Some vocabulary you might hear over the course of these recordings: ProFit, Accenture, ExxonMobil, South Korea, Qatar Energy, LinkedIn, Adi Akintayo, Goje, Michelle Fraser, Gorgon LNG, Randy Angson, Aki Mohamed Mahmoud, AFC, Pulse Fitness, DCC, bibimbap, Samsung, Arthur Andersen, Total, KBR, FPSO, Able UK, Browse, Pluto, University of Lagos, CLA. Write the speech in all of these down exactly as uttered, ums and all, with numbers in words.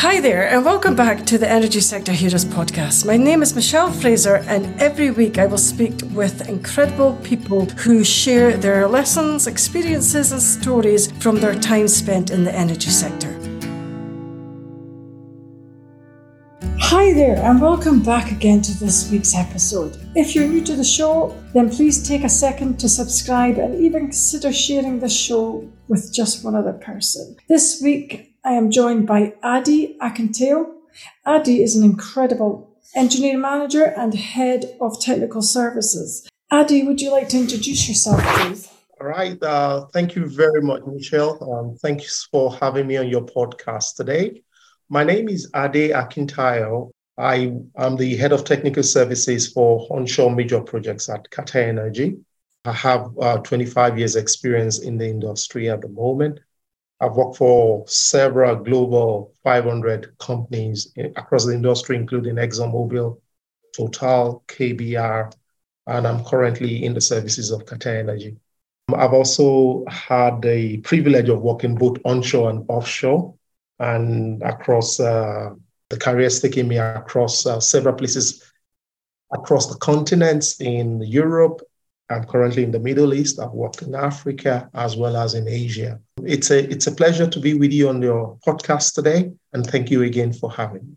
Hi there, and welcome back to the Energy Sector Heroes podcast. My name is Michelle Fraser, and every week I will speak with incredible people who share their lessons, experiences, and stories from their time spent in the energy sector. Hi there, and welcome back again to this week's episode. If you're new to the show, then please take a second to subscribe and even consider sharing this show with just one other person. This week, I am joined by Adi Akintayo. Adi is an incredible engineer manager and head of technical services. Adi, would you like to introduce yourself, please? All right. Uh, thank you very much, Michelle. Um, thanks for having me on your podcast today. My name is Adi Akintayo. I am the head of technical services for onshore major projects at Qatar Energy. I have uh, twenty-five years experience in the industry at the moment. I've worked for several global five hundred companies across the industry, including ExxonMobil, Total, K B R, and I'm currently in the services of Qatar Energy. I've also had the privilege of working both onshore and offshore, and across uh, the careers taking me across uh, several places across the continents in Europe. I'm currently in the Middle East. I've worked in Africa as well as in Asia. It's a it's a pleasure to be with you on your podcast today, and thank you again for having me.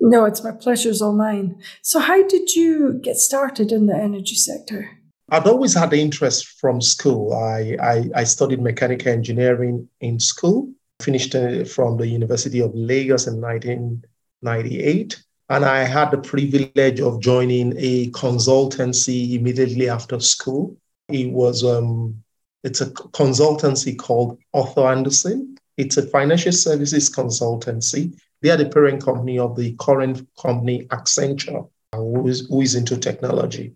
No, it's my pleasure's all mine. So how did you get started in the energy sector? I'd always had the interest from school. I, I, I studied mechanical engineering in school, finished from the University of Lagos in nineteen ninety-eight. And I had the privilege of joining a consultancy immediately after school. It was, um, it's a consultancy called Arthur Andersen. It's a financial services consultancy. They are the parent company of the current company, Accenture, who is, who is into technology.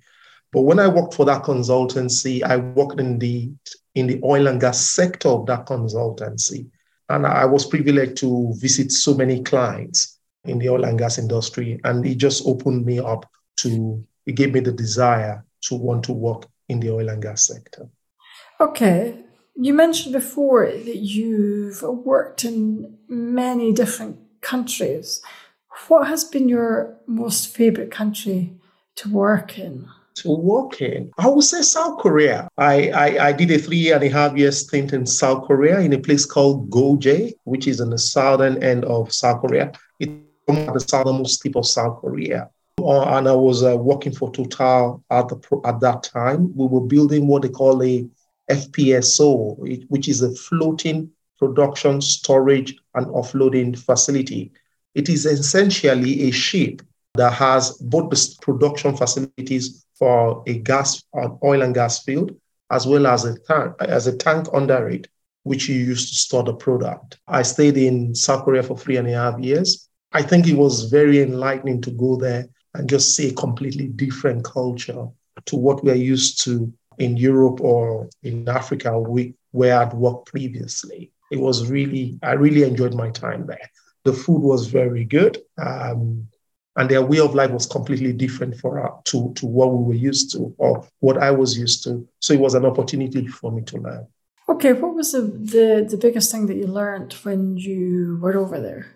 But when I worked for that consultancy, I worked in the, in the oil and gas sector of that consultancy. And I was privileged to visit so many clients in the oil and gas industry. And it just opened me up to, it gave me the desire to want to work in the oil and gas sector. Okay. You mentioned before that you've worked in many different countries. What has been your most favorite country to work in? To work in? I would say South Korea. I, I, I did a three and a half year stint in South Korea in a place called Goje, which is on the southern end of South Korea. It's at the southernmost tip of South Korea. Uh, and I was uh, working for Total at, the, at that time. We were building what they call a F P S O, which is a floating production, storage, and offloading facility. It is essentially a ship that has both the production facilities for a gas, an oil and gas field, as well as a tank, as a tank under it, which you use to store the product. I stayed in South Korea for three and a half years. I think it was very enlightening to go there and just see a completely different culture to what we are used to in Europe or in Africa, where I'd worked previously. It was really, I really enjoyed my time there. The food was very good, um, and their way of life was completely different for uh, to, to what we were used to or what I was used to. So it was an opportunity for me to learn. Okay, what was the, the, the biggest thing that you learned when you were over there?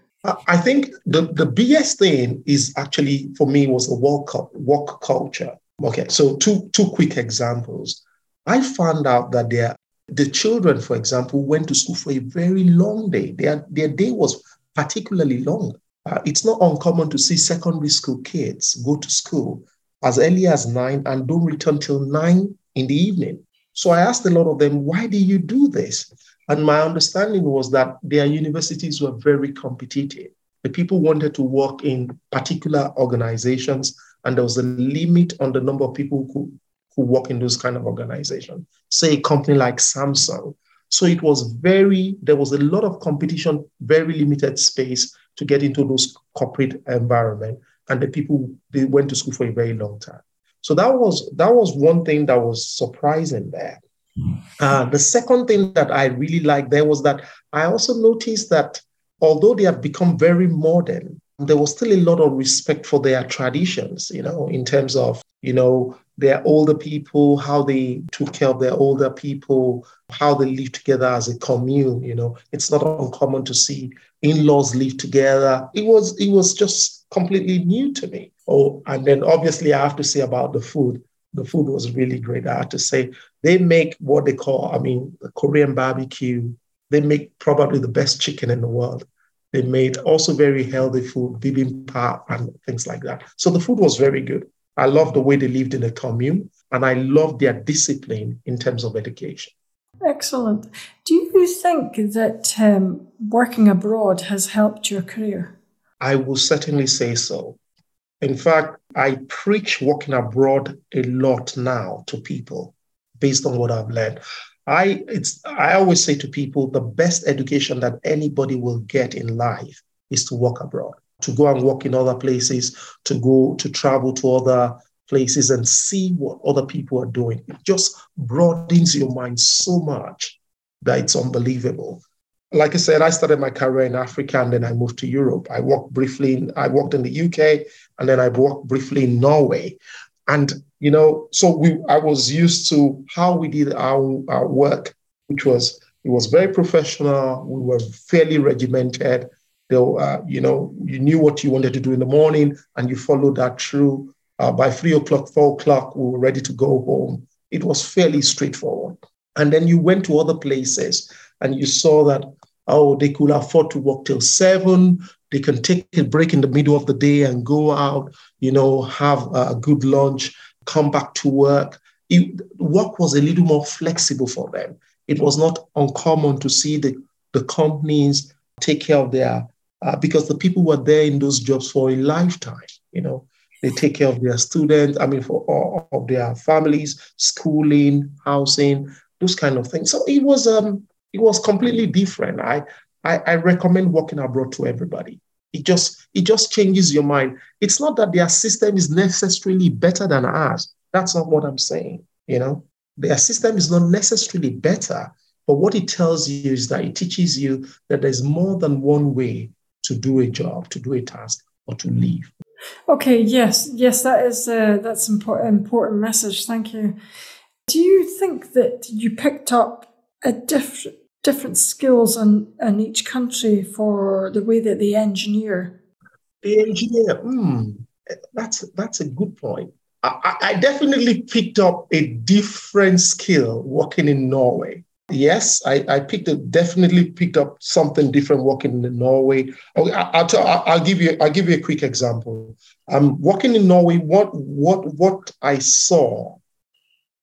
I think the, the biggest thing is actually, for me, was the work, work culture. Okay, so two two quick examples. I found out that there, the children, for example, went to school for a very long day. Their, their day was particularly long. Uh, it's not uncommon to see secondary school kids go to school as early as nine and don't return till nine in the evening. So I asked a lot of them, why do you do this? And my understanding was that their universities were very competitive. The people wanted to work in particular organizations, and there was a limit on the number of people who could work in those kind of organizations, say a company like Samsung. So it was very, there was a lot of competition, very limited space to get into those corporate environment. And the people, they went to school for a very long time. So that was that was one thing that was surprising there. Uh, the second thing that I really liked there was that I also noticed that although they have become very modern, there was still a lot of respect for their traditions, you know, in terms of, you know, their older people, how they took care of their older people, how they live together as a commune. You know, it's not uncommon to see in-laws live together. It was it was just completely new to me. Oh, and then obviously I have to say about the food. The food was really great. I have to say they make what they call, I mean, the Korean barbecue. They make probably the best chicken in the world. They made also very healthy food, bibimbap and things like that. So the food was very good. I loved the way they lived in a commune, and I loved their discipline in terms of education. Excellent. Do you think that um, working abroad has helped your career? I will certainly say so. In fact, I preach working abroad a lot now to people based on what I've learned. I it's I always say to people, the best education that anybody will get in life is to work abroad, to go and work in other places, to go to travel to other places and see what other people are doing. It just broadens your mind so much that it's unbelievable. Like I said, I started my career in Africa and then I moved to Europe. I worked briefly, in, I worked in the U K and then I worked briefly in Norway. And, you know, so we, I was used to how we did our, our work, which was, it was very professional. We were fairly regimented. They were, uh, you know, you knew what you wanted to do in the morning and you followed that through. Uh, by three o'clock, four o'clock, we were ready to go home. It was fairly straightforward. And then you went to other places and you saw that, oh, they could afford to work till seven. They can take a break in the middle of the day and go out, you know, have a good lunch, come back to work. It, work was a little more flexible for them. It was not uncommon to see the, the companies take care of their, uh, because the people were there in those jobs for a lifetime, you know. They take care of their students, I mean, for all of their families, schooling, housing, those kind of things. So it was um, it was completely different. I, I I recommend working abroad to everybody. It just it just changes your mind. It's not that their system is necessarily better than ours. That's not what I'm saying. You know, their system is not necessarily better, but what it tells you is that it teaches you that there's more than one way to do a job, to do a task, or to live. Okay, yes, yes, that is uh, that's important important message. Thank you. Do you think that you picked up a diff- different skills in, in each country for the way that they engineer? They engineer, mm, that's that's a good point. I, I definitely picked up a different skill working in Norway. Yes, I, I picked up, definitely picked up something different working in Norway. I'll, I'll, I'll give you I'll give you a quick example. Um, working in Norway, what what what I saw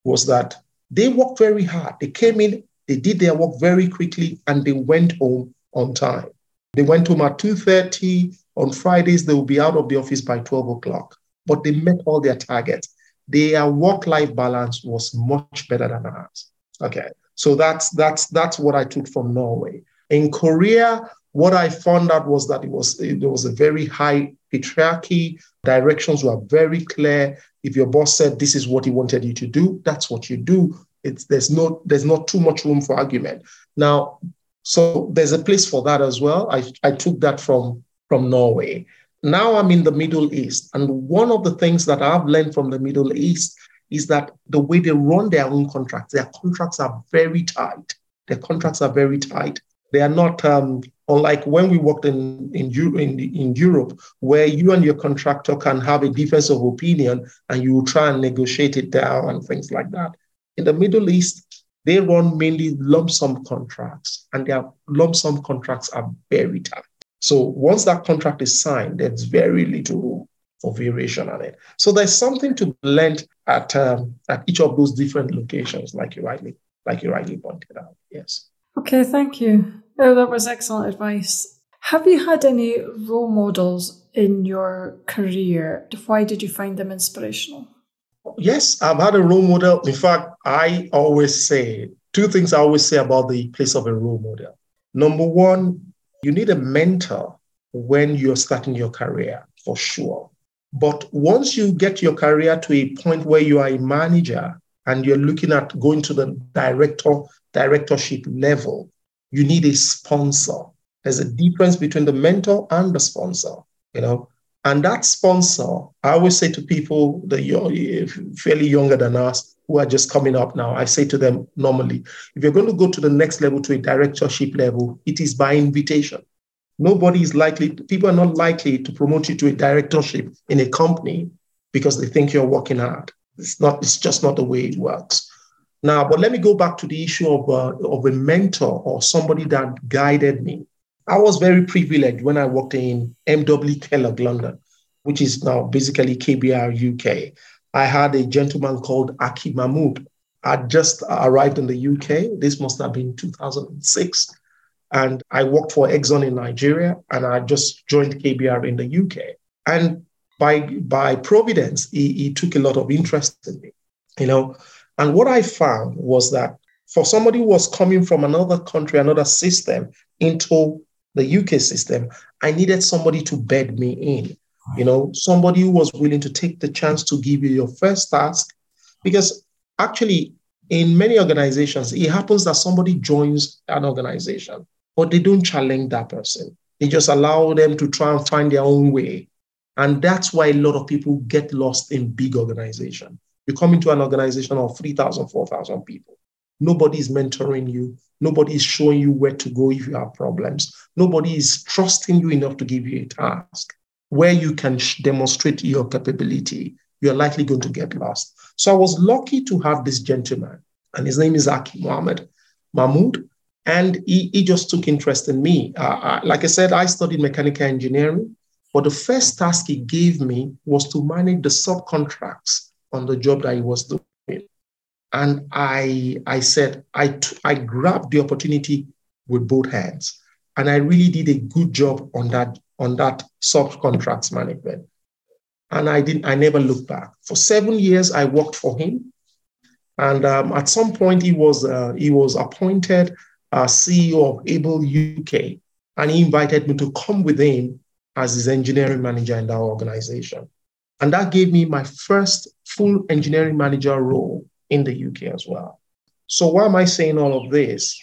was that they worked very hard. They came in, they did their work very quickly, and they went home on time. They went home at two thirty on Fridays. They will be out of the office by twelve o'clock. But they met all their targets. Their work-life balance was much better than ours. Okay. So that's that's that's what I took from Norway. In Korea, what I found out was that it was there was a very high hierarchy. Directions were very clear. If your boss said this is what he wanted you to do, that's what you do. It's there's no there's not too much room for argument. Now, so there's a place for that as well. I I took that from from Norway. Now I'm in the Middle East, and one of the things that I've learned from the Middle East is that the way they run their own contracts, their contracts are very tight. Their contracts are very tight. They are not, um, unlike when we worked in, in, in, in Europe, where you and your contractor can have a difference of opinion and you try and negotiate it down and things like that. In the Middle East, they run mainly lump sum contracts, and their lump sum contracts are very tight. So once that contract is signed, there's very little room for variation on it. So there's something to be learned at um, at each of those different locations, like you rightly like you rightly pointed out. Yes. Okay, thank you. Oh, that was excellent advice. Have you had any role models in your career? Why did you find them inspirational? Yes, I've had a role model. In fact, I always say two things I always say about the place of a role model. Number one, you need a mentor when you're starting your career, for sure. But once you get your career to a point where you are a manager and you're looking at going to the director directorship level, you need a sponsor. There's a difference between the mentor and the sponsor. You know, And that sponsor, I always say to people that you're fairly younger than us who are just coming up now, I say to them normally, if you're going to go to the next level, to a directorship level, it is by invitation. Nobody is likely, people are not likely to promote you to a directorship in a company because they think you're working hard. It's not, it's just not the way it works. Now, but let me go back to the issue of, uh, of a mentor or somebody that guided me. I was very privileged when I worked in M W Kellogg, London, which is now basically K B R U K. I had a gentleman called Aki Mahmoud. I just arrived in the U K. This must have been two thousand six. And I worked for Exxon in Nigeria, and I just joined K B R in the U K. And by, by providence, he, he took a lot of interest in me, you know. And what I found was that for somebody who was coming from another country, another system into the U K system, I needed somebody to bed me in, you know, somebody who was willing to take the chance to give you your first task. Because actually, in many organizations, it happens that somebody joins an organization, but they don't challenge that person. They just allow them to try and find their own way. And that's why a lot of people get lost in big organizations. You come into an organization of three thousand, four thousand people. Nobody is mentoring you. Nobody is showing you where to go if you have problems. Nobody is trusting you enough to give you a task where you can demonstrate your capability. You're likely going to get lost. So I was lucky to have this gentleman, and his name is Aki Mohamed Mahmoud, and he, he just took interest in me. Uh, I, like I said, I studied mechanical engineering, but the first task he gave me was to manage the subcontracts on the job that he was doing. And I, I said, I, t- I grabbed the opportunity with both hands. And I really did a good job on that, on that subcontracts management. And I didn't, I never looked back. For seven years, I worked for him. And um, at some point, he was, uh, he was appointed uh, C E O of Able U K. And he invited me to come with him as his engineering manager in that organization. And that gave me my first full engineering manager role in the U K as well. So why am I saying all of this?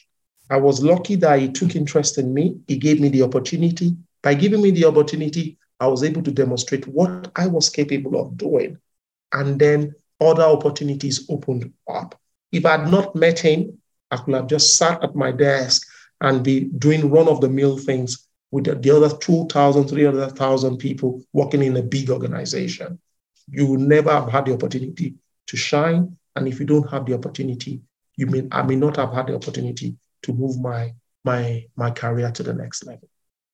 I was lucky that he took interest in me. He gave me the opportunity. By giving me the opportunity, I was able to demonstrate what I was capable of doing. And then other opportunities opened up. If I had not met him, I could have just sat at my desk and be doing run-of-the-mill things with the other two thousand, three hundred thousand people working in a big organization. You will never have had the opportunity to shine. And if you don't have the opportunity, you may, I may not have had the opportunity to move my, my, my career to the next level.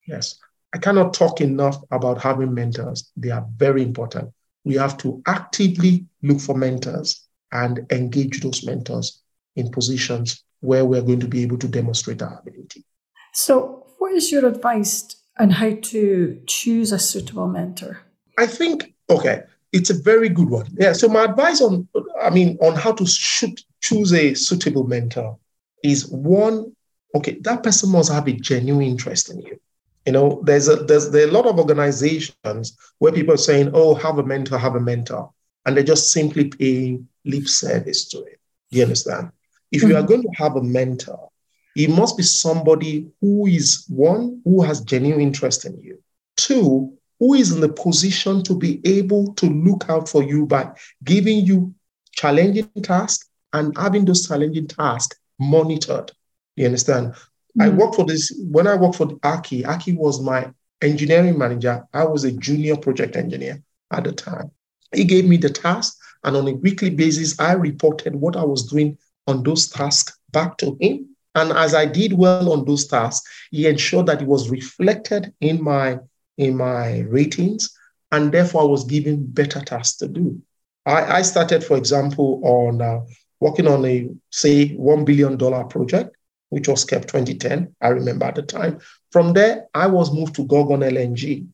Yes. I cannot talk enough about having mentors. They are very important. We have to actively look for mentors and engage those mentors in positions where we're going to be able to demonstrate our ability. So what is your advice on how to choose a suitable mentor? I think, okay, it's a very good one. Yeah. So my advice on, I mean, on how to shoot, choose a suitable mentor is one, okay, that person must have a genuine interest in you. You know, there's a, there's there are a lot of organizations where people are saying, oh, have a mentor, have a mentor. And they're just simply paying lip service to it. Do you understand? If mm-hmm. you are going to have a mentor, it must be somebody who is, one, who has genuine interest in you. Two, who is in the position to be able to look out for you by giving you challenging tasks and having those challenging tasks monitored. You understand? Mm-hmm. I worked for this, when I worked for Aki, Aki was my engineering manager. I was a junior project engineer at the time. He gave me the task, and on a weekly basis, I reported what I was doing on those tasks back to him. And as I did well on those tasks, he ensured that it was reflected in my, in my ratings, and therefore I was given better tasks to do. I, I started, for example, on uh, working on a, say, one billion dollars project, which was kept twenty ten, I remember at the time. From there, I was moved to Gorgon L N G,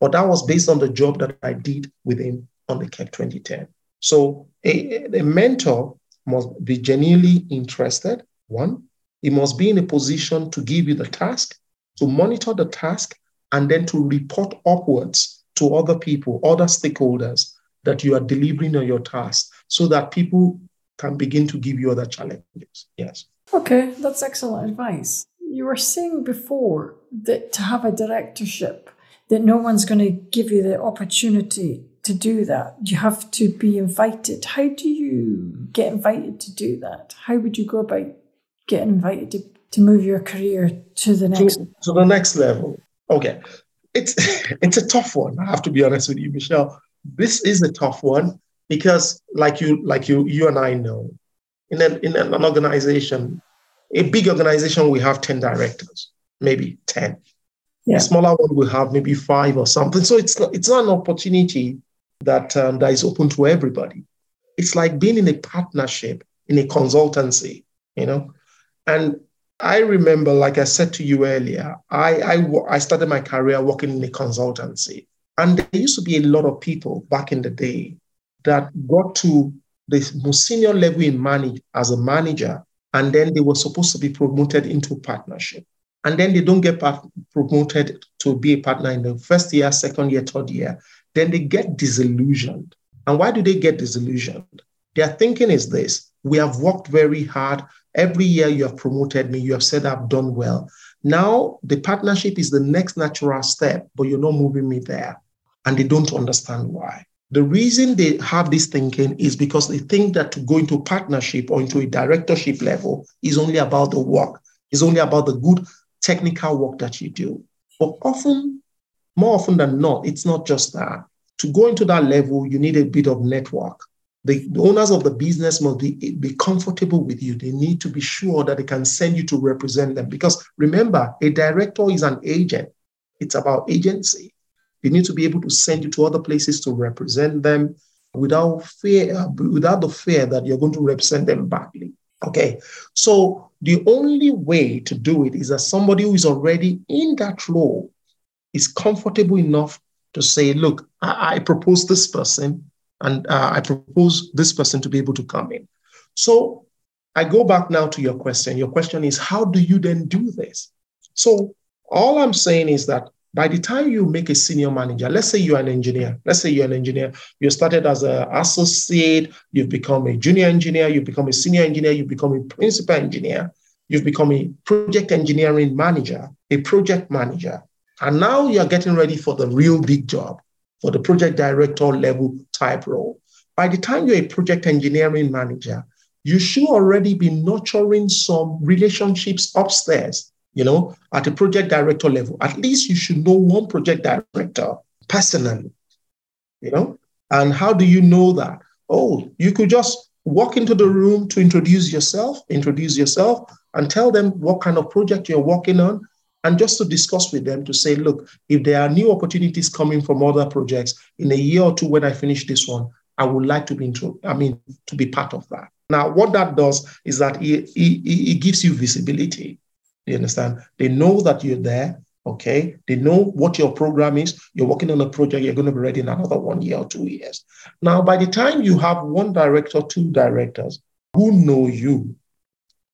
but that was based on the job that I did with him on the K E P twenty ten. So a, a mentor must be genuinely interested, one. It must be in a position to give you the task, to monitor the task, and then to report upwards to other people, other stakeholders, that you are delivering on your task so that people can begin to give you other challenges. Yes. Okay, that's excellent advice. You were saying before that to have a directorship, that no one's going to give you the opportunity to do that. You have to be invited. How do you get invited to do that? How would you go about getting invited to, to move your career to the next to, to the next level? Okay. It's it's a tough one. I have to be honest with you, Michelle. This is a tough one because like you like you you and I know, in an in an organization, a big organization, we have ten directors, maybe ten. Yeah. A smaller one will have maybe five or something. So it's it's an opportunity that um, that is open to everybody. It's like being in a partnership, in a consultancy, you know. And I remember, like I said to you earlier, I, I, I started my career working in a consultancy. And there used to be a lot of people back in the day that got to the most senior level in manage, as a manager, and then they were supposed to be promoted into partnership. And then they don't get part- promoted to be a partner in the first year, second year, third year. Then they get disillusioned. And why do they get disillusioned? Their thinking is this: we have worked very hard. Every year you have promoted me. You have said I've done well. Now the partnership is the next natural step, but you're not moving me there. And they don't understand why. The reason they have this thinking is because they think that to go into partnership or into a directorship level is only about the work. It's only about the good technical work that you do. But often, more often than not, it's not just that. To go into that level, you need a bit of network. The owners of the business must be, be comfortable with you. They need to be sure that they can send you to represent them. Because remember, a director is an agent. It's about agency. They need to be able to send you to other places to represent them without fear, without the fear that you're going to represent them badly. Okay, so the only way to do it is that somebody who is already in that role is comfortable enough to say, look, I, I propose this person. And uh, I propose this person to be able to come in. So I go back now to your question. Your question is, how do you then do this? So all I'm saying is that by the time you make a senior manager, let's say you're an engineer. Let's say you're an engineer. You started as an associate. You've become a junior engineer. You've become a senior engineer. You've become a principal engineer. You've become a project engineering manager, a project manager. And now you're getting ready for the real big job, for the project director level type role. By the time you're a project engineering manager, you should already be nurturing some relationships upstairs, you know, at the project director level. At least you should know one project director personally, you know. And how do you know that? Oh, you could just walk into the room to introduce yourself, introduce yourself and tell them what kind of project you're working on. And just to discuss with them to say, look, if there are new opportunities coming from other projects in a year or two, when I finish this one, I would like to be into, I mean, to be part of that. Now, what that does is that it, it, it gives you visibility. You understand? They know that you're there. Okay. They know what your program is. You're working on a project. You're going to be ready in another one year or two years. Now, by the time you have one director, two directors who know you,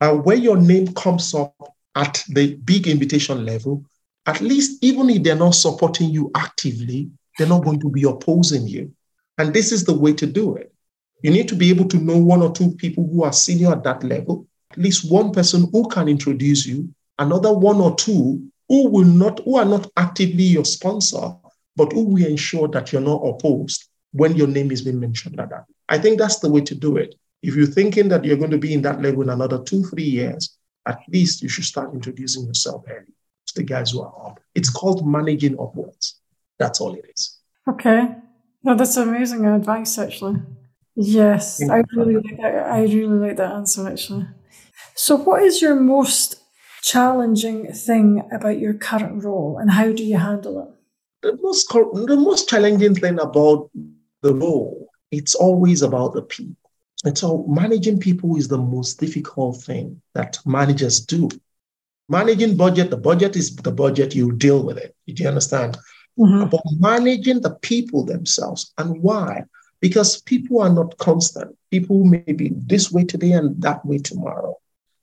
and where your name comes up at the big invitation level, at least even if they're not supporting you actively, they're not going to be opposing you. And this is the way to do it. You need to be able to know one or two people who are senior at that level, at least one person who can introduce you, another one or two who will not, who are not actively your sponsor, but who will ensure that you're not opposed when your name is being mentioned at that. I think that's the way to do it. If you're thinking that you're going to be in that level in another two, three years, at least you should start introducing yourself early to the guys who are up. It's called managing upwards. That's all it is. Okay. No, that's amazing advice, actually. Yes, I really like that. I really like that answer, actually. So what is your most challenging thing about your current role and how do you handle it? The most, the most challenging thing about the role, it's always about the people. And so managing people is the most difficult thing that managers do. Managing budget, the budget is the budget, you deal with it. Do you understand? Mm-hmm. But managing the people themselves. And why? Because people are not constant. People may be this way today and that way tomorrow.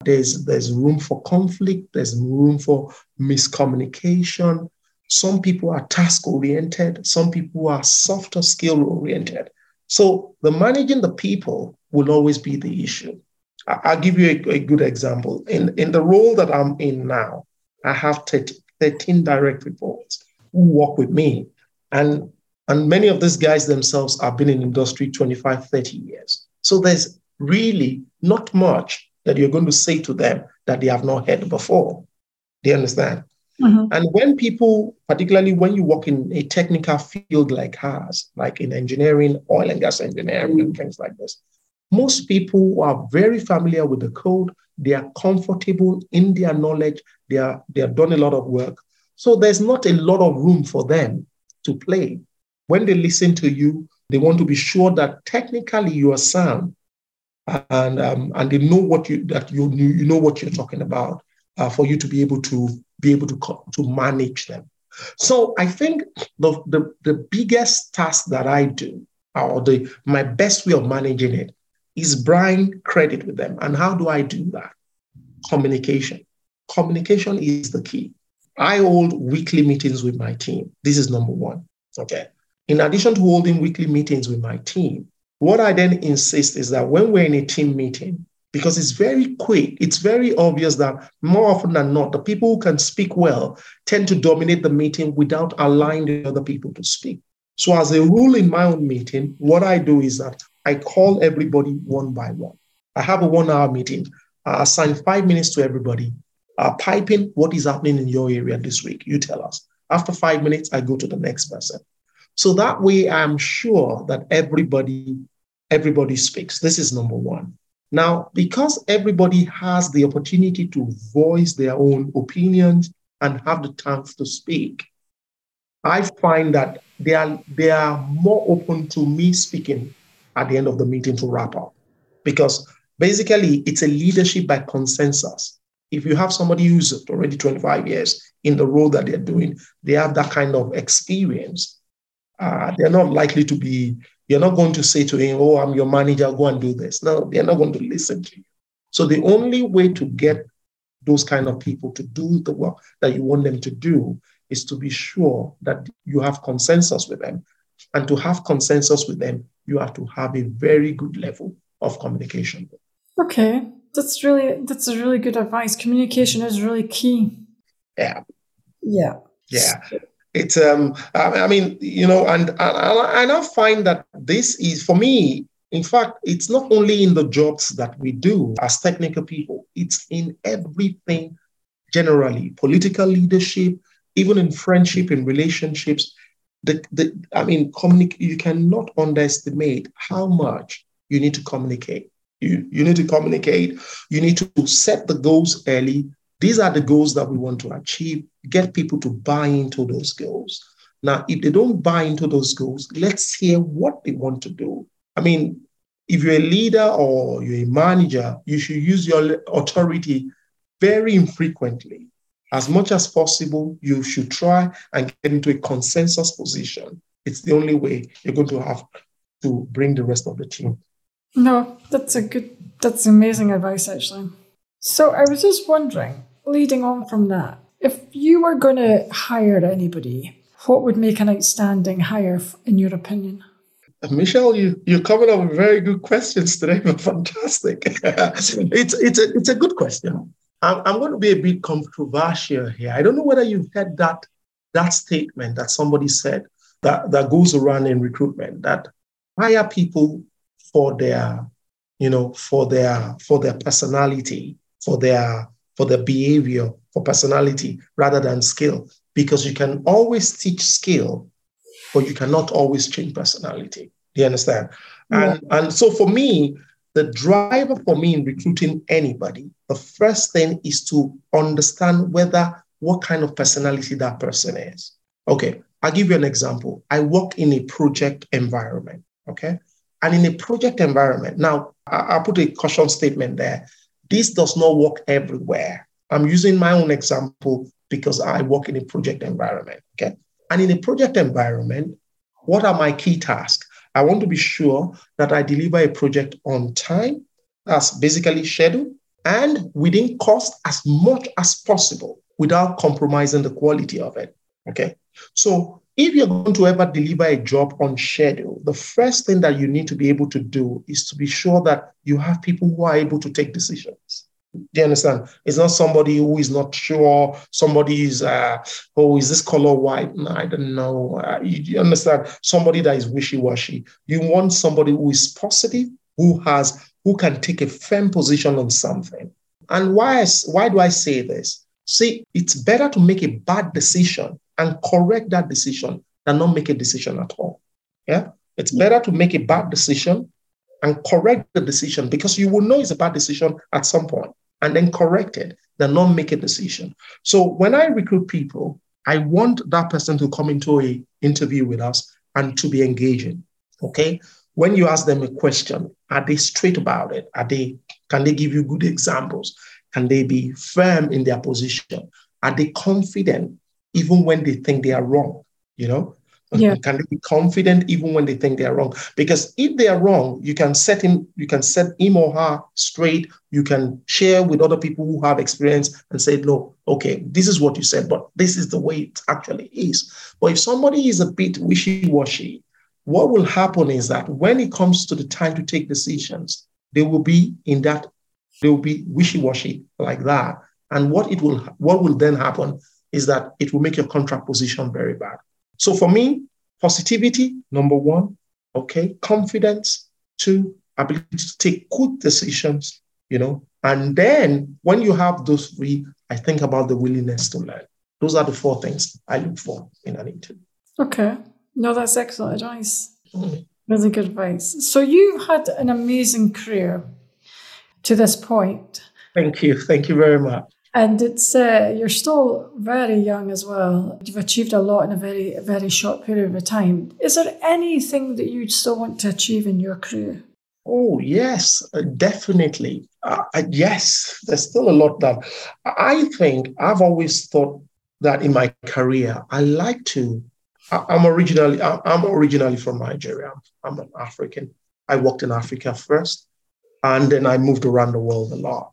There's, there's room for conflict. There's room for miscommunication. Some people are task-oriented. Some people are softer skill-oriented. So the managing the people will always be the issue. I'll give you a, a good example. In, in the role that I'm in now, I have thirteen direct reports. who work with me. And, and many of these guys themselves have been in industry twenty-five, thirty years. So there's really not much that you're going to say to them that they have not heard before. Do you understand? Mm-hmm. And when people, particularly when you work in a technical field like ours, like in engineering, oil and gas engineering, mm-hmm. and things like this, most people are very familiar with the code. They are comfortable in their knowledge. They are, they have done a lot of work. So there's not a lot of room for them to play. When they listen to you, they want to be sure that technically you are sound, and um, and they know what you that you you know what you're talking about, uh, for you to be able to be able to to manage them. So I think the the, the biggest task that I do, or the my best way of managing it, is buying credit with them. And how do I do that? Communication. Communication is the key. I hold weekly meetings with my team. This is number one. Okay. In addition to holding weekly meetings with my team, what I then insist is that when we're in a team meeting, because it's very quick, it's very obvious that more often than not, the people who can speak well tend to dominate the meeting without allowing the other people to speak. So as a rule in my own meeting, what I do is that I call everybody one by one. I have a one-hour meeting. I assign five minutes to everybody. Uh, pipe in what is happening in your area this week. You tell us. After five minutes, I go to the next person. So that way, I'm sure that everybody, everybody speaks. This is number one. Now, because everybody has the opportunity to voice their own opinions and have the chance to speak, I find that they are, they are more open to me speaking at the end of the meeting to wrap up. Because basically, it's a leadership by consensus. If you have somebody who's already twenty-five years in the role that they're doing, they have that kind of experience. Uh, they're not likely to be, you're not going to say to him, oh, I'm your manager, go and do this. No, they're not going to listen to you. So the only way to get those kind of people to do the work that you want them to do is to be sure that you have consensus with them. And to have consensus with them, you have to have a very good level of communication. Okay, that's really that's a really good advice. Communication is really key. Yeah, yeah, yeah. It's um, I mean, you know, and and I now find that this is for me. In fact, it's not only in the jobs that we do as technical people; it's in everything generally, political leadership, even in friendship, in relationships. The, the, I mean, communi- you cannot underestimate how much you need to communicate. You, you need to communicate. You need to set the goals early. These are the goals that we want to achieve. Get people to buy into those goals. Now, if they don't buy into those goals, let's hear what they want to do. I mean, if you're a leader or you're a manager, you should use your authority very infrequently. As much as possible, you should try and get into a consensus position. It's the only way you're going to have to bring the rest of the team. No, that's a good, that's amazing advice, actually. So I was just wondering, leading on from that, if you were going to hire anybody, what would make an outstanding hire, in your opinion? Michelle, you, you're coming up with very good questions today. Fantastic. it's, it's, a, it's a good question. I'm going to be a bit controversial here. I don't know whether you've heard that, that statement that somebody said that, that goes around in recruitment, that hire people for their, you know, for their for their personality, for their for their behavior, for personality, rather than skill. Because you can always teach skill, but you cannot always change personality. Do you understand? Yeah. And and so for me, the driver for me in recruiting anybody, the first thing is to understand whether what kind of personality that person is. Okay, I'll give you an example. I work in a project environment, okay? And in a project environment, now, I'll put a caution statement there. This does not work everywhere. I'm using my own example because I work in a project environment, okay? And in a project environment, what are my key tasks? I want to be sure that I deliver a project on time, that's basically scheduled, and within cost as much as possible without compromising the quality of it, okay? So if you're going to ever deliver a job on schedule, the first thing that you need to be able to do is to be sure that you have people who are able to take decisions. Do you understand? It's not somebody who is not sure. Somebody is, uh, oh, is this color white? No, I don't know. Uh, you, you understand? Somebody that is wishy-washy. You want somebody who is positive, who has, who can take a firm position on something. And why, why do I say this? See, it's better to make a bad decision and correct that decision than not make a decision at all. Yeah, it's better to make a bad decision and correct the decision, because you will know it's a bad decision at some point, and then correct it than not make a decision. So when I recruit people, I want that person to come into an interview with us and to be engaging. Okay. When you ask them a question, are they straight about it? Are they, can they give you good examples? Can they be firm in their position? Are they confident even when they think they are wrong? You know, yeah. Can they be confident even when they think they are wrong? Because if they are wrong, you can set him, you can set him or her straight. You can share with other people who have experience and say, look, okay, this is what you said, but this is the way it actually is. But if somebody is a bit wishy-washy, what will happen is that when it comes to the time to take decisions, they will be in that, they will be wishy-washy like that. And what it will, what will then happen is that it will make your contract position very bad. So for me, positivity, number one, okay, confidence, two, ability to take good decisions, you know, and then when you have those three, I think about the willingness to learn. Those are the four things I look for in an interview. Okay. No, that's excellent advice. Really good advice. So you've had an amazing career to this point. Thank you. Thank you very much. And it's uh, you're still very young as well. You've achieved a lot in a very, very short period of time. Is there anything that you'd still want to achieve in your career? Oh, yes, definitely. Uh, yes, there's still a lot that I think I've always thought that in my career, I like to I'm originally I'm originally from Nigeria. I'm an African. I worked in Africa first, and then I moved around the world a lot.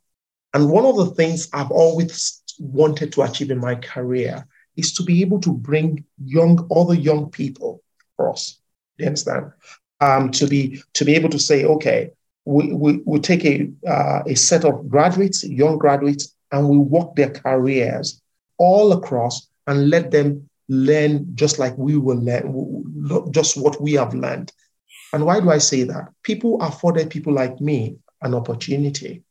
And one of the things I've always wanted to achieve in my career is to be able to bring young, other young people across. You understand? Um, to be to be able to say, okay, we we, we take a uh, a set of graduates, young graduates, and we walk their careers all across and let them learn just like we will learn, just what we have learned. And why do I say that? People afforded people like me an opportunity.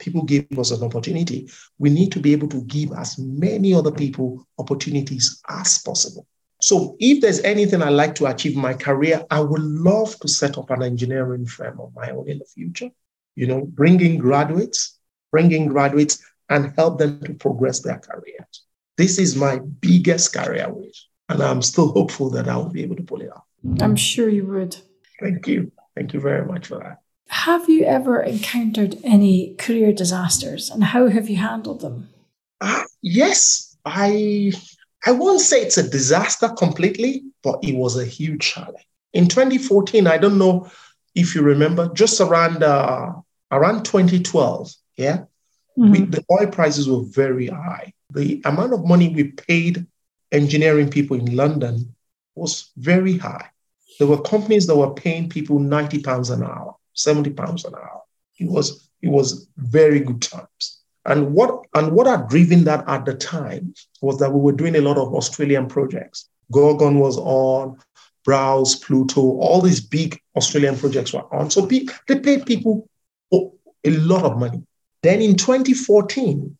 People gave us an opportunity. We need to be able to give as many other people opportunities as possible. So if there's anything I like to achieve in my career, I would love to set up an engineering firm of my own in the future. You know, bring in graduates, bring in graduates and help them to progress their careers. This is my biggest career wish, and I'm still hopeful that I will be able to pull it off. I'm sure you would. Thank you. Thank you very much for that. Have you ever encountered any career disasters, and how have you handled them? Uh, yes, I, I won't say it's a disaster completely, but it was a huge challenge. In twenty fourteen, I don't know if you remember, just around, uh, around twenty twelve, yeah, mm-hmm. we, the oil prices were very high. The amount of money we paid engineering people in London was very high. There were companies that were paying people ninety pounds an hour, seventy pounds an hour. It was, it was very good times. And what, and what had driven that at the time was that we were doing a lot of Australian projects. Gorgon was on, Browse, Pluto, all these big Australian projects were on. So they paid people oh, a lot of money. Then in twenty fourteen,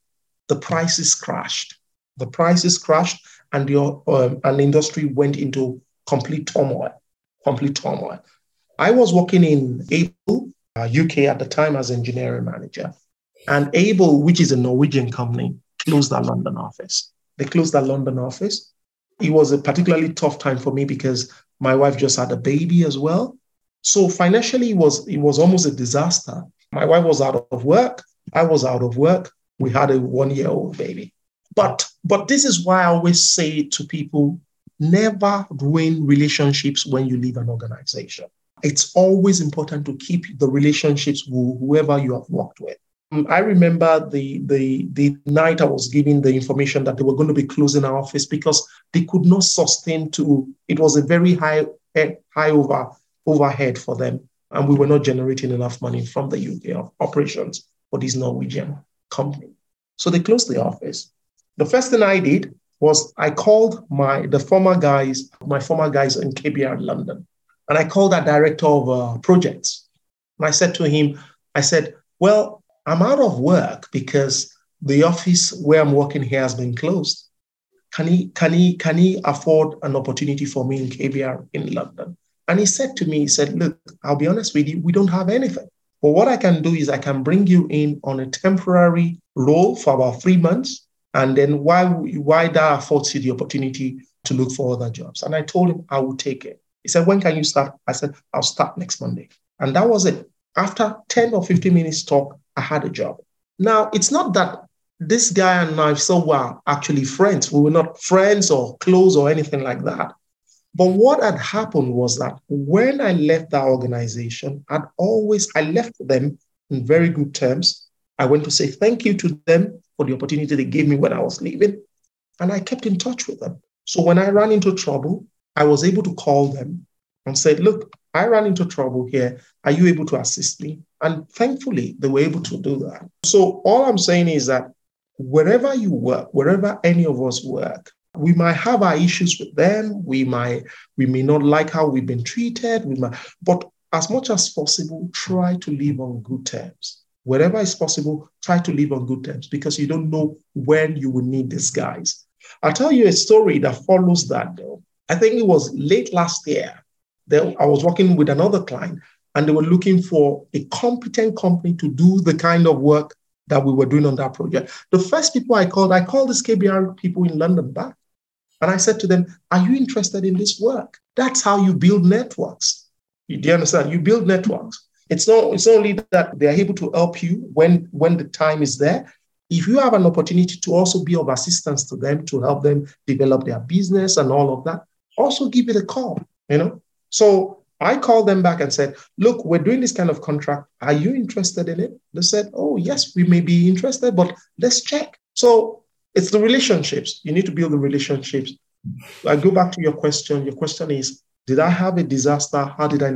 the prices crashed. The prices crashed, and the uh, and the industry went into complete turmoil. Complete turmoil. I was working in Able uh, U K at the time as engineering manager, and Able, which is a Norwegian company, closed their London office. They closed their London office. It was a particularly tough time for me because my wife just had a baby as well. So financially, it was it was almost a disaster. My wife was out of work. I was out of work. We had a one-year-old baby. But, but this is why I always say to people, never ruin relationships when you leave an organization. It's always important to keep the relationships with whoever you have worked with. I remember the, the, the night I was given the information that they were going to be closing our office because they could not sustain to, it was a very high, high over, overhead for them. And we were not generating enough money from the U K operations for these Norwegian company. So they closed the office. The first thing I did was I called my the former guys, my former guys in K B R in London, and I called our director of uh, projects. And I said to him, I said, well, I'm out of work because the office where I'm working here has been closed. Can he, can he, can he afford an opportunity for me in K B R in London? And he said to me, he said, look, I'll be honest with you, we don't have anything. But what I can do is I can bring you in on a temporary role for about three months. And then why, why that affords you the opportunity to look for other jobs? And I told him I would take it. He said, when can you start? I said, I'll start next Monday. And that was it. After ten or fifteen minutes talk, I had a job. Now, it's not that this guy and I so were actually friends. We were not friends or close or anything like that. But what had happened was that when I left that organization, I'd always, I left them in very good terms. I went to say thank you to them for the opportunity they gave me when I was leaving. And I kept in touch with them. So when I ran into trouble, I was able to call them and say, look, I ran into trouble here. Are you able to assist me? And thankfully, they were able to do that. So all I'm saying is that wherever you work, wherever any of us work, we might have our issues with them. We might, we may not like how we've been treated. We might, but as much as possible, try to live on good terms. Wherever it's possible, try to live on good terms because you don't know when you will need these guys. I'll tell you a story that follows that though. I think it was late last year. They, I was working with another client and they were looking for a competent company to do the kind of work that we were doing on that project. The first people I called, I called these K B R people in London back. And I said to them, are you interested in this work? That's how you build networks. You, do you understand? You build networks. It's not, it's only that they're able to help you when, when the time is there. If you have an opportunity to also be of assistance to them, to help them develop their business and all of that, also give it a call, you know? So I called them back and said, look, we're doing this kind of contract. Are you interested in it? They said, oh, yes, we may be interested, but let's check. So it's the relationships. You need to build the relationships. I go back to your question. Your question is, did I have a disaster? How did I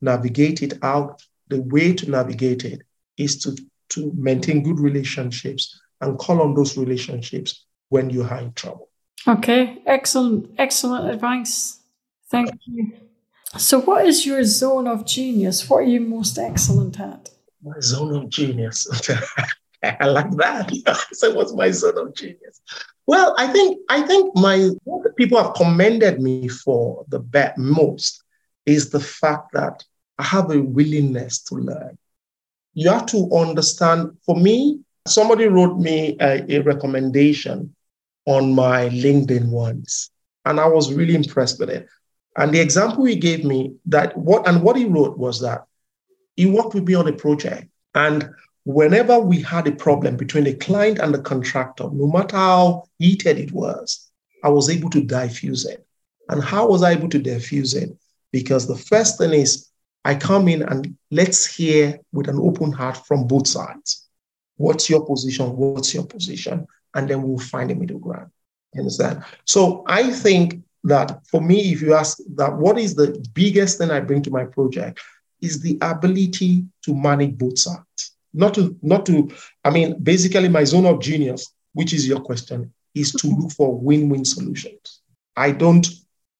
navigate it out? The way to navigate it is to, to maintain good relationships and call on those relationships when you are in trouble. Okay, excellent, excellent advice. Thank you. So what is your zone of genius? What are you most excellent at? My zone of genius. I like that. So what's my zone of genius? Well, I think I think my what the people have commended me for the best most is the fact that I have a willingness to learn. You have to understand, for me, somebody wrote me a, a recommendation on my LinkedIn once, and I was really impressed with it. And the example he gave me that what and what he wrote was that he worked with me on a project. And whenever we had a problem between the client and the contractor, no matter how heated it was, I was able to diffuse it. And how was I able to diffuse it? Because the first thing is I come in and let's hear with an open heart from both sides. What's your position? What's your position? And then we'll find a middle ground. You understand? So I think that for me, if you ask that what is the biggest thing I bring to my project is the ability to manage both sides. Not to, not to, I mean, basically my zone of genius, which is your question, is to look for win-win solutions. I don't,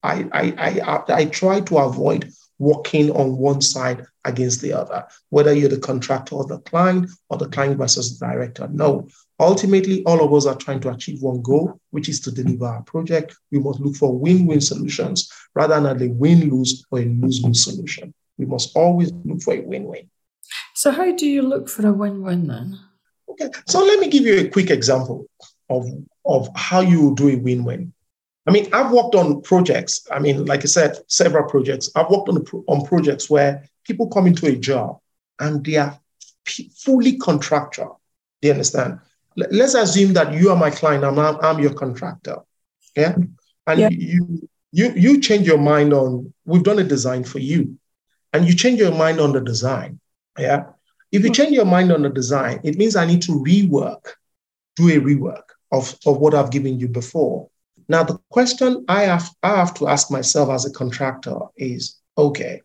I, I, I, I try to avoid working on one side against the other, whether you're the contractor or the client or the client versus the director. No. Ultimately, all of us are trying to achieve one goal, which is to deliver our project. We must look for win-win solutions rather than a win-lose or a lose-lose solution. We must always look for a win-win. So how do you look for a win-win then? Okay, so let me give you a quick example of, of how you do a win-win. I mean, I've worked on projects. I mean, like I said, several projects. I've worked on, on projects where people come into a job and they are fully contractual. Do you understand? Let's assume that you are my client and I'm, I'm your contractor. Yeah. And yeah. You, you, you change your mind on, we've done a design for you and you change your mind on the design. Yeah. If you change your mind on the design, it means I need to rework, do a rework of, of what I've given you before. Now, the question I have, I have to ask myself as a contractor is, okay,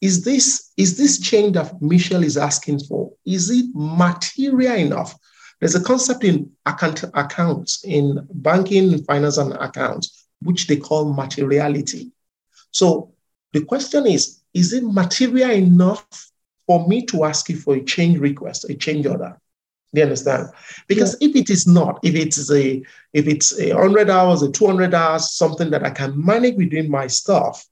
is this, is this change that Michelle is asking for, is it material enough There's a concept in account, accounts, in banking, finance, and accounts, which they call materiality. So the question is, is it material enough for me to ask you for a change request, a change order? Do you understand? Because yeah. if it is not, if it's a if it's a hundred hours, a two hundred hours, something that I can manage within my staff,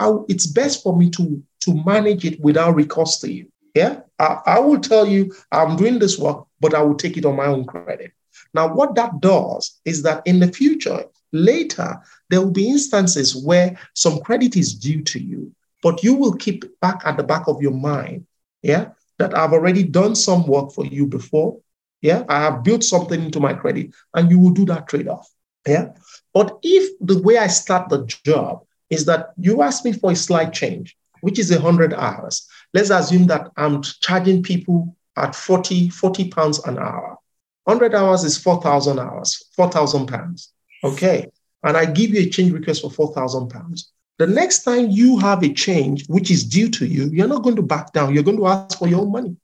I, it's best for me to to manage it without recourse to you. Yeah, I, I will tell you I'm doing this work, but I will take it on my own credit. Now, what that does is that in the future, later, there will be instances where some credit is due to you, but you will keep back at the back of your mind, yeah, that I've already done some work for you before, yeah, I have built something into my credit, and you will do that trade-off, yeah. But if the way I start the job is that you ask me for a slight change, which is one hundred hours, let's assume that I'm charging people at forty pounds an hour. one hundred hours is four thousand hours, four thousand pounds. Okay. And I give you a change request for four thousand pounds. The next time you have a change, which is due to you, you're not going to back down. You're going to ask for your own money.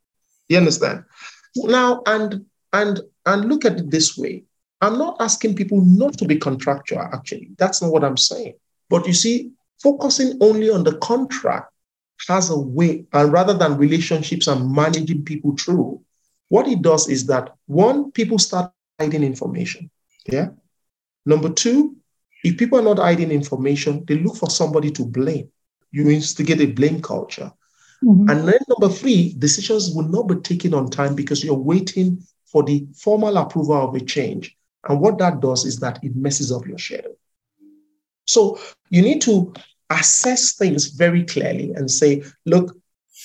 You understand? Now, and, and, and look at it this way. I'm not asking people not to be contractual, actually. That's not what I'm saying. But you see, focusing only on the contract has a way, and rather than relationships and managing people through, what it does is that, one, people start hiding information. Yeah. Number two, if people are not hiding information, they look for somebody to blame. You instigate a blame culture. Mm-hmm. And then number three, decisions will not be taken on time because you're waiting for the formal approval of a change. And what that does is that it messes up your schedule. So you need to assess things very clearly and say, look,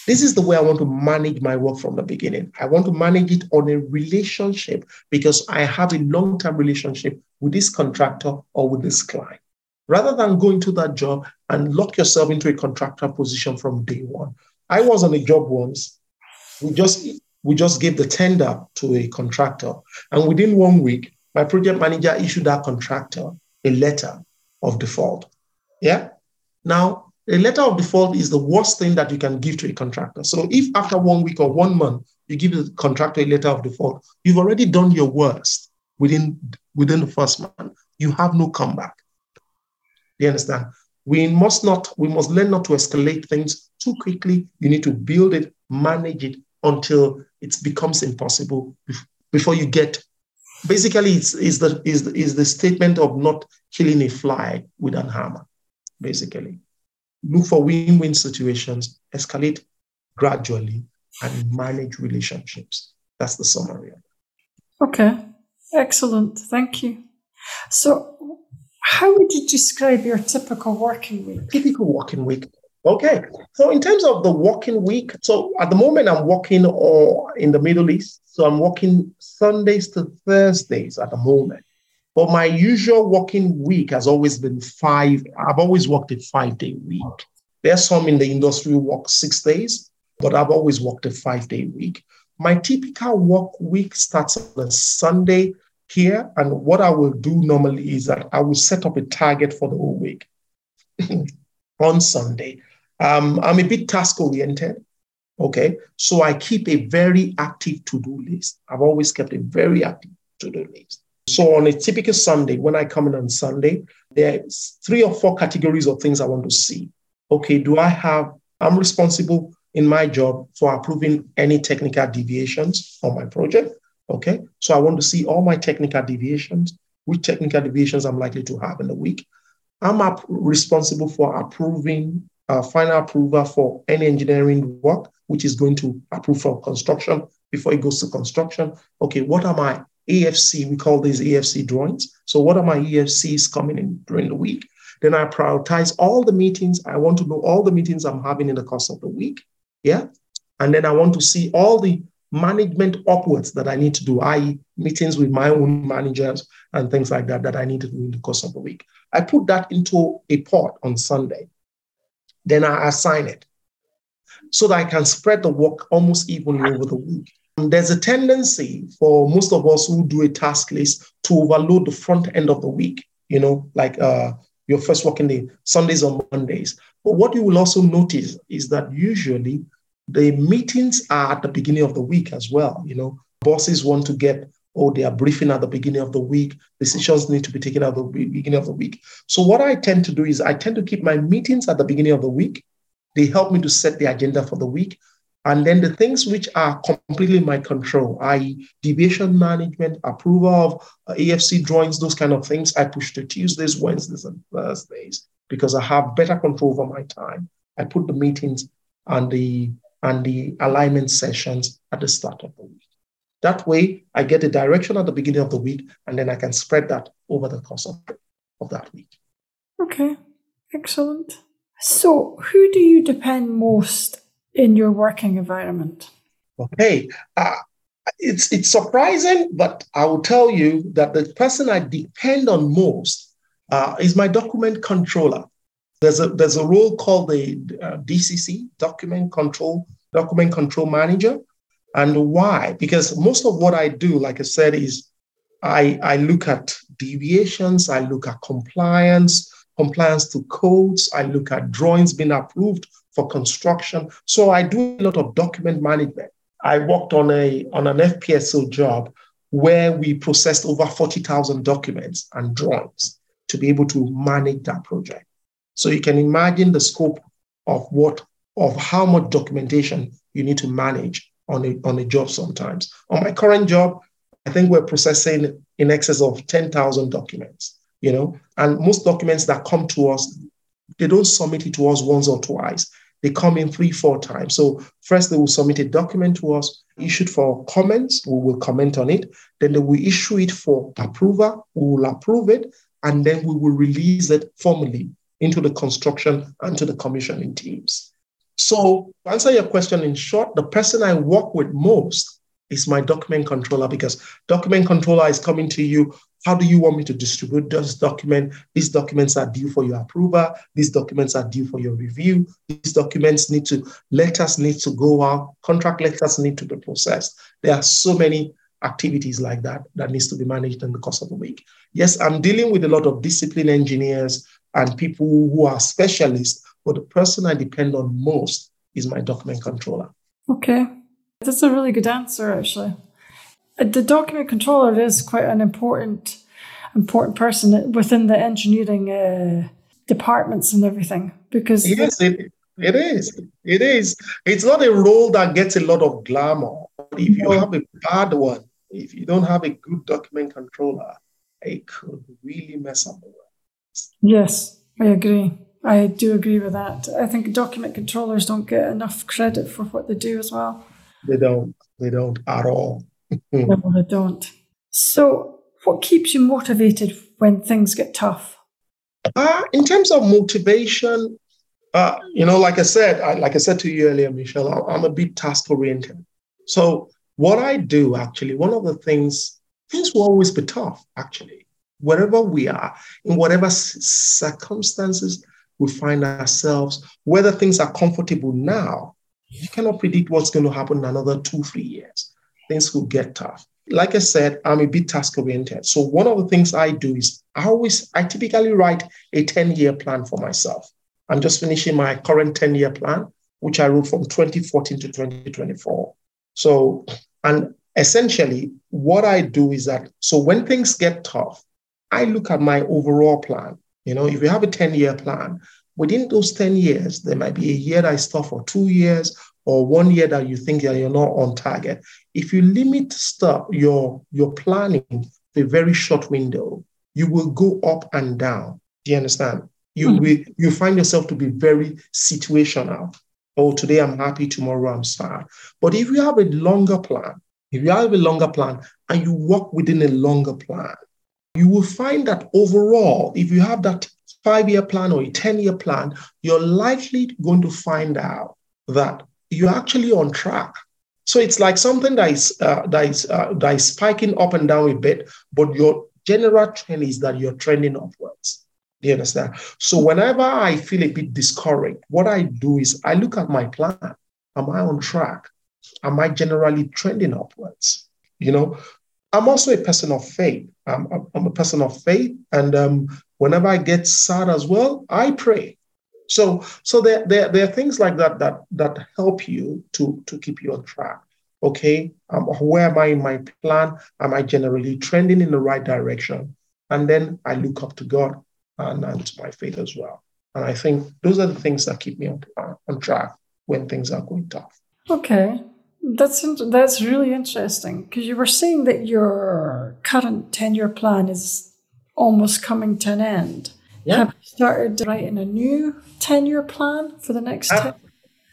this is the way I want to manage my work from the beginning. I want to manage it on a relationship because I have a long-term relationship with this contractor or with this client. Rather than going to that job and lock yourself into a contractor position from day one. I was on a job once. We just, we just gave the tender to a contractor. And within one week, my project manager issued that contractor a letter of default. Yeah. Now, a letter of default is the worst thing that you can give to a contractor. So if after one week or one month, you give the contractor a letter of default, you've already done your worst within, within the first month. You have no comeback. Do you understand? We must not, we must learn not to escalate things too quickly. You need to build it, manage it until it becomes impossible before you get, basically it's, it's, the, it's, the, it's the statement of not killing a fly with a hammer, basically. Look for win-win situations, escalate gradually, and manage relationships. That's the summary of it. Okay, excellent. Thank you. So how would you describe your typical working week? Typical working week. Okay. So in terms of the working week, so at the moment I'm working or in the Middle East. So I'm working Sundays to Thursdays at the moment. But my usual working week has always been five. I've always worked a five-day week. There's some in the industry who work six days, but I've always worked a five-day week. My typical work week starts on a Sunday here. And what I will do normally is that I will set up a target for the whole week on Sunday. Um, I'm a bit task-oriented. Okay. So I keep a very active to-do list. I've always kept a very active to-do list. So on a typical Sunday, when I come in on Sunday, there's three or four categories of things I want to see. Okay, do I have, I'm responsible in my job for approving any technical deviations on my project. Okay, so I want to see all my technical deviations, which technical deviations I'm likely to have in the week. I'm up, responsible for approving, uh, final approval for any engineering work, which is going to approve for construction before it goes to construction. Okay, what am I? A F C, we call these A F C drawings. So what are my A F Cs coming in during the week? Then I prioritize all the meetings. I want to know all the meetings I'm having in the course of the week. Yeah. And then I want to see all the management upwards that I need to do, that is meetings with my own managers and things like that, that I need to do in the course of the week. I put that into a pot on Sunday. Then I assign it so that I can spread the work almost evenly over the week. There's a tendency for most of us who do a task list to overload the front end of the week, you know, like uh, your first working day, Sundays or Mondays. But what you will also notice is that usually the meetings are at the beginning of the week as well. You know, bosses want to get, oh, they are briefing at the beginning of the week. Decisions need to be taken at the beginning of the week. So what I tend to do is I tend to keep my meetings at the beginning of the week. They help me to set the agenda for the week. And then the things which are completely in my control, that is deviation management, approval of A F C drawings, those kind of things, I push to Tuesdays, Wednesdays, and Thursdays because I have better control over my time. I put the meetings and the, and the alignment sessions at the start of the week. That way, I get the direction at the beginning of the week, and then I can spread that over the course of, of that week. Okay, excellent. So who do you depend most on in your working environment? Okay. Uh, it's, it's surprising, but I will tell you that the person I depend on most uh, is my document controller. There's a, there's a role called the uh, D C C, Document Control, Document Control Manager. And why? Because most of what I do, like I said, is I, I look at deviations, I look at compliance, compliance to codes, I look at drawings being approved for construction. So I do a lot of document management. I worked on a on an F P S O job where we processed over forty thousand documents and drawings to be able to manage that project. So you can imagine the scope of what of how much documentation you need to manage on a, on a job sometimes. On my current job, I think we're processing in excess of ten thousand documents, you know, and most documents that come to us, they don't submit it to us once or twice. They come in three, four times. So first, they will submit a document to us, issued for comments. We will comment on it. Then they will issue it for approval. We will approve it. And then we will release it formally into the construction and to the commissioning teams. So to answer your question in short, the person I work with most is my document controller, because document controller is coming to you. How do you want me to distribute this document? These documents are due for your approval. These documents are due for your review. These documents need to, letters need to go out. Contract letters need to be processed. There are so many activities like that that needs to be managed in the course of the week. Yes, I'm dealing with a lot of discipline engineers and people who are specialists, but the person I depend on most is my document controller. Okay. That's a really good answer, actually. The document controller is quite an important important person within the engineering uh, departments and everything. Because yes, it, it is. It is. It's not a role that gets a lot of glamour. If you have a bad one, if you don't have a good document controller, it could really mess up the world. Yes, I agree. I do agree with that. I think document controllers don't get enough credit for what they do as well. They don't. They don't at all. No, they don't. So what keeps you motivated when things get tough? Uh, in terms of motivation, uh, you know, like I said, I, like I said to you earlier, Michelle, I'm a bit task-oriented. So what I do, actually, one of the things, things will always be tough, actually. Wherever we are, in whatever circumstances we find ourselves, whether things are comfortable now, you cannot predict what's going to happen in another two, three years. Things could get tough. Like I said, I'm a bit task-oriented. So one of the things I do is I always, I typically write a ten-year plan for myself. I'm just finishing my current ten-year plan, which I wrote from twenty fourteen to twenty twenty-four. So, and essentially what I do is that, so when things get tough, I look at my overall plan. You know, if you have a ten-year plan, within those ten years, there might be a year that is tough, or two years, or one year that you think that you're not on target. If you limit stuff, your, your planning to a very short window, you will go up and down. Do you understand? You mm-hmm. will, you find yourself to be very situational. Oh, today I'm happy, tomorrow I'm sad. But if you have a longer plan, if you have a longer plan and you work within a longer plan, you will find that overall, if you have that five-year plan or a ten-year plan, you're likely going to find out that you're actually on track. So it's like something that is uh, that is uh, that is spiking up and down a bit, but your general trend is that you're trending upwards. Do you understand? So whenever I feel a bit discouraged, what I do is I look at my plan. Am I on track? Am I generally trending upwards? You know, I'm also a person of faith. I'm, I'm a person of faith, and um, whenever I get sad as well, I pray. So, so there, there, there are things like that that that help you to, to keep you on track. Okay, um, where am I in my plan? Am I generally trending in the right direction? And then I look up to God and, and to my faith as well. And I think those are the things that keep me on, uh, on track when things are going tough. Okay, that's that's really interesting, because you were saying that your current ten-year plan is almost coming to an end. Yeah. Have you started writing a new ten-year plan for the next uh, ten?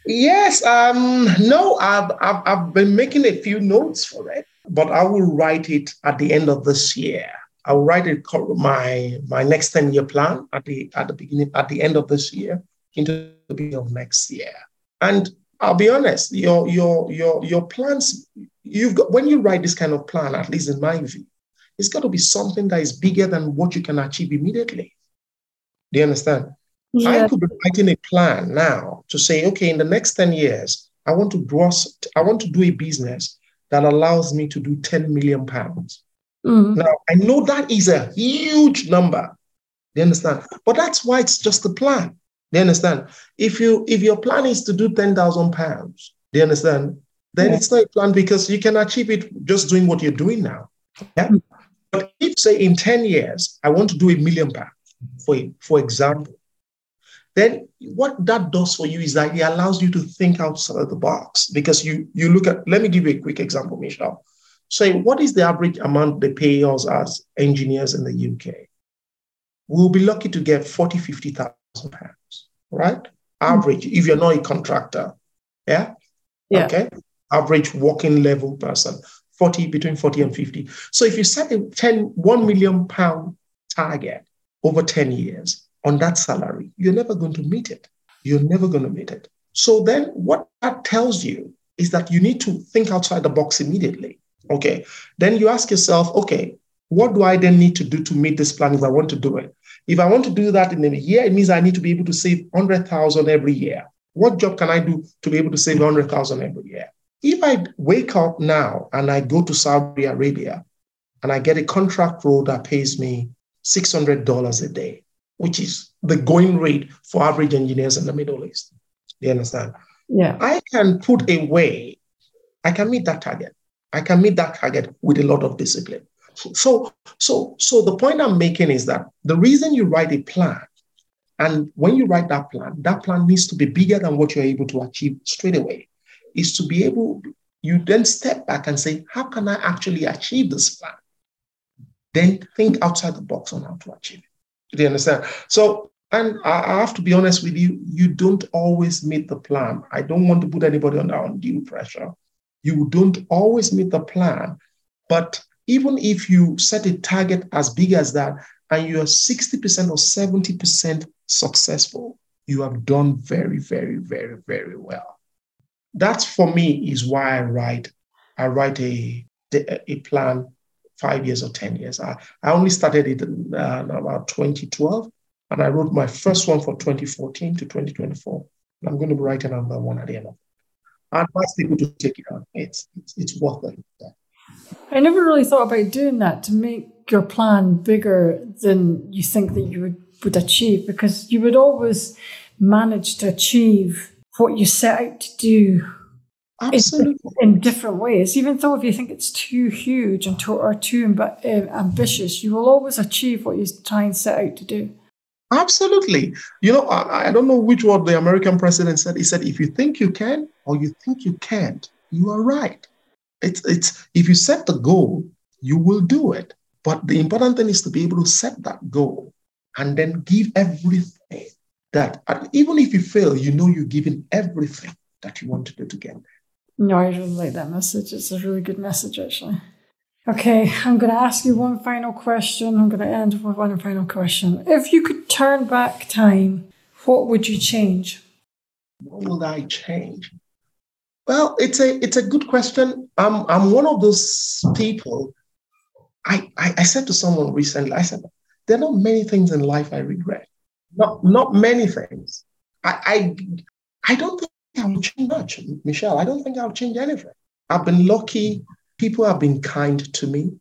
Yes. Um, no, I've, I've I've been making a few notes for it, but I will write it at the end of this year. I will write it my my next ten-year plan at the at the beginning at the end of this year into the beginning of next year. And I'll be honest, your your your your plans, you've got, when you write this kind of plan, at least in my view, it's got to be something that is bigger than what you can achieve immediately. Do you understand? Yeah. I could be writing a plan now to say, okay, in the next ten years, I want to gross, I want to do a business that allows me to do ten million pounds. Mm-hmm. Now, I know that is a huge number. Do you understand? But that's why it's just a plan. Do you understand? If you if your plan is to do ten thousand pounds, do you understand? Then yeah. It's not a plan, because you can achieve it just doing what you're doing now. Yeah. Mm-hmm. But if, say, in ten years, I want to do a million pounds, for, for example, then what that does for you is that it allows you to think outside the box, because you you look at, let me give you a quick example, Michelle. Say, what is the average amount they pay us as engineers in the U K? We'll be lucky to get forty, fifty thousand pounds, right? Average, mm-hmm. if you're not a contractor, yeah? yeah? Okay, average working level person, forty, between forty and fifty. So if you set a ten, one million pound target over ten years, on that salary, you're never going to meet it. You're never going to meet it. So then what that tells you is that you need to think outside the box immediately. Okay. Then you ask yourself, okay, what do I then need to do to meet this plan if I want to do it? If I want to do that in a year, it means I need to be able to save one hundred thousand every year. What job can I do to be able to save one hundred thousand every year? If I wake up now and I go to Saudi Arabia and I get a contract role that pays me six hundred dollars a day, which is the going rate for average engineers in the Middle East. Do you understand? Yeah. I can put away, I can meet that target. I can meet that target with a lot of discipline. So, so, so the point I'm making is that the reason you write a plan, and when you write that plan, that plan needs to be bigger than what you're able to achieve straight away, is to be able, you then step back and say, how can I actually achieve this plan? Then think outside the box on how to achieve it. Do you understand? So, and I have to be honest with you, you don't always meet the plan. I don't want to put anybody under undue pressure. You don't always meet the plan. But even if you set a target as big as that and you're sixty percent or seventy percent successful, you have done very, very, very, very well. That for me is why I write, I write a, a plan five years or ten years. I, I only started it in uh, about twenty twelve, and I wrote my first one for twenty fourteen to twenty twenty-four. And I'm going to be writing another one at the end of it. I advise people to take it on. It's, it's, it's worth it. I never really thought about doing that, to make your plan bigger than you think that you would, would achieve, because you would always manage to achieve what you set out to do. Absolutely. In, in different ways, even though if you think it's too huge and too, or too amb- ambitious, you will always achieve what you try and set out to do. Absolutely. You know, I, I don't know which word the American president said. He said, if you think you can or you think you can't, you are right. It's it's if you set the goal, you will do it. But the important thing is to be able to set that goal and then give everything that, even if you fail, you know you're giving everything that you want to do to get there. No, I really like that message. It's a really good message, actually. Okay, I'm going to ask you one final question. I'm going to end with one final question. If you could turn back time, what would you change? What would I change? Well, it's a it's a good question. I'm I'm one of those people. I I, I said to someone recently, I said, there are not many things in life I regret. Not not many things. I I, I don't think I would change much, Michelle. I don't think I would change anything. I've been lucky. People have been kind to me.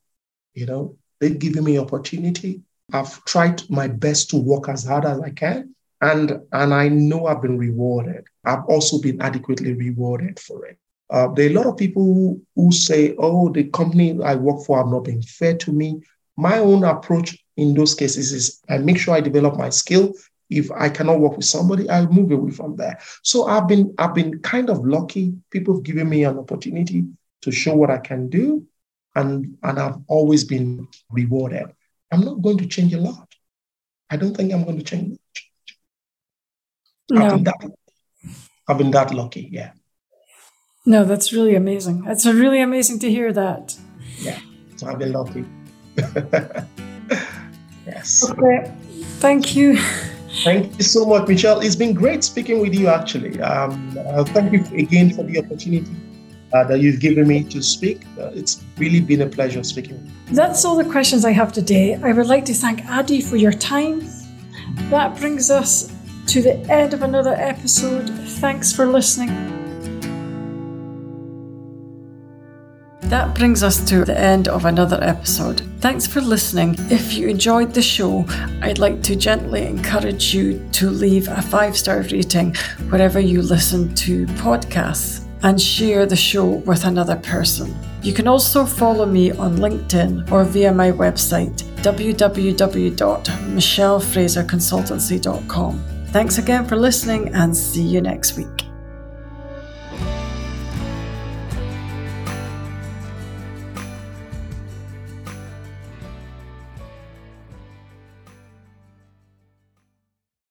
You know, they've given me opportunity. I've tried my best to work as hard as I can. And, and I know I've been rewarded. I've also been adequately rewarded for it. Uh, there are a lot of people who, who say, oh, the company I work for have not been fair to me. My own approach in those cases is I make sure I develop my skill. If I cannot work with somebody, I'll move away from there. So I've been, I've been kind of lucky. People have given me an opportunity to show what I can do. And, and I've always been rewarded. I'm not going to change a lot. I don't think I'm going to change much. No. I've been that, I've been that lucky, yeah. No, that's really amazing. That's really amazing to hear that. Yeah, so I've been lucky. Yes. Okay, thank you. Thank you so much, Michelle. It's been great speaking with you, actually. Um, uh, thank you again for the opportunity uh, that you've given me to speak. Uh, it's really been a pleasure speaking with you. That's all the questions I have today. I would like to thank Adi for your time. That brings us to the end of another episode. Thanks for listening. That brings us to the end of another episode. Thanks for listening. If you enjoyed the show, I'd like to gently encourage you to leave a five-star rating wherever you listen to podcasts and share the show with another person. You can also follow me on LinkedIn or via my website, w w w dot michelle fraser consultancy dot com. Thanks again for listening and see you next week.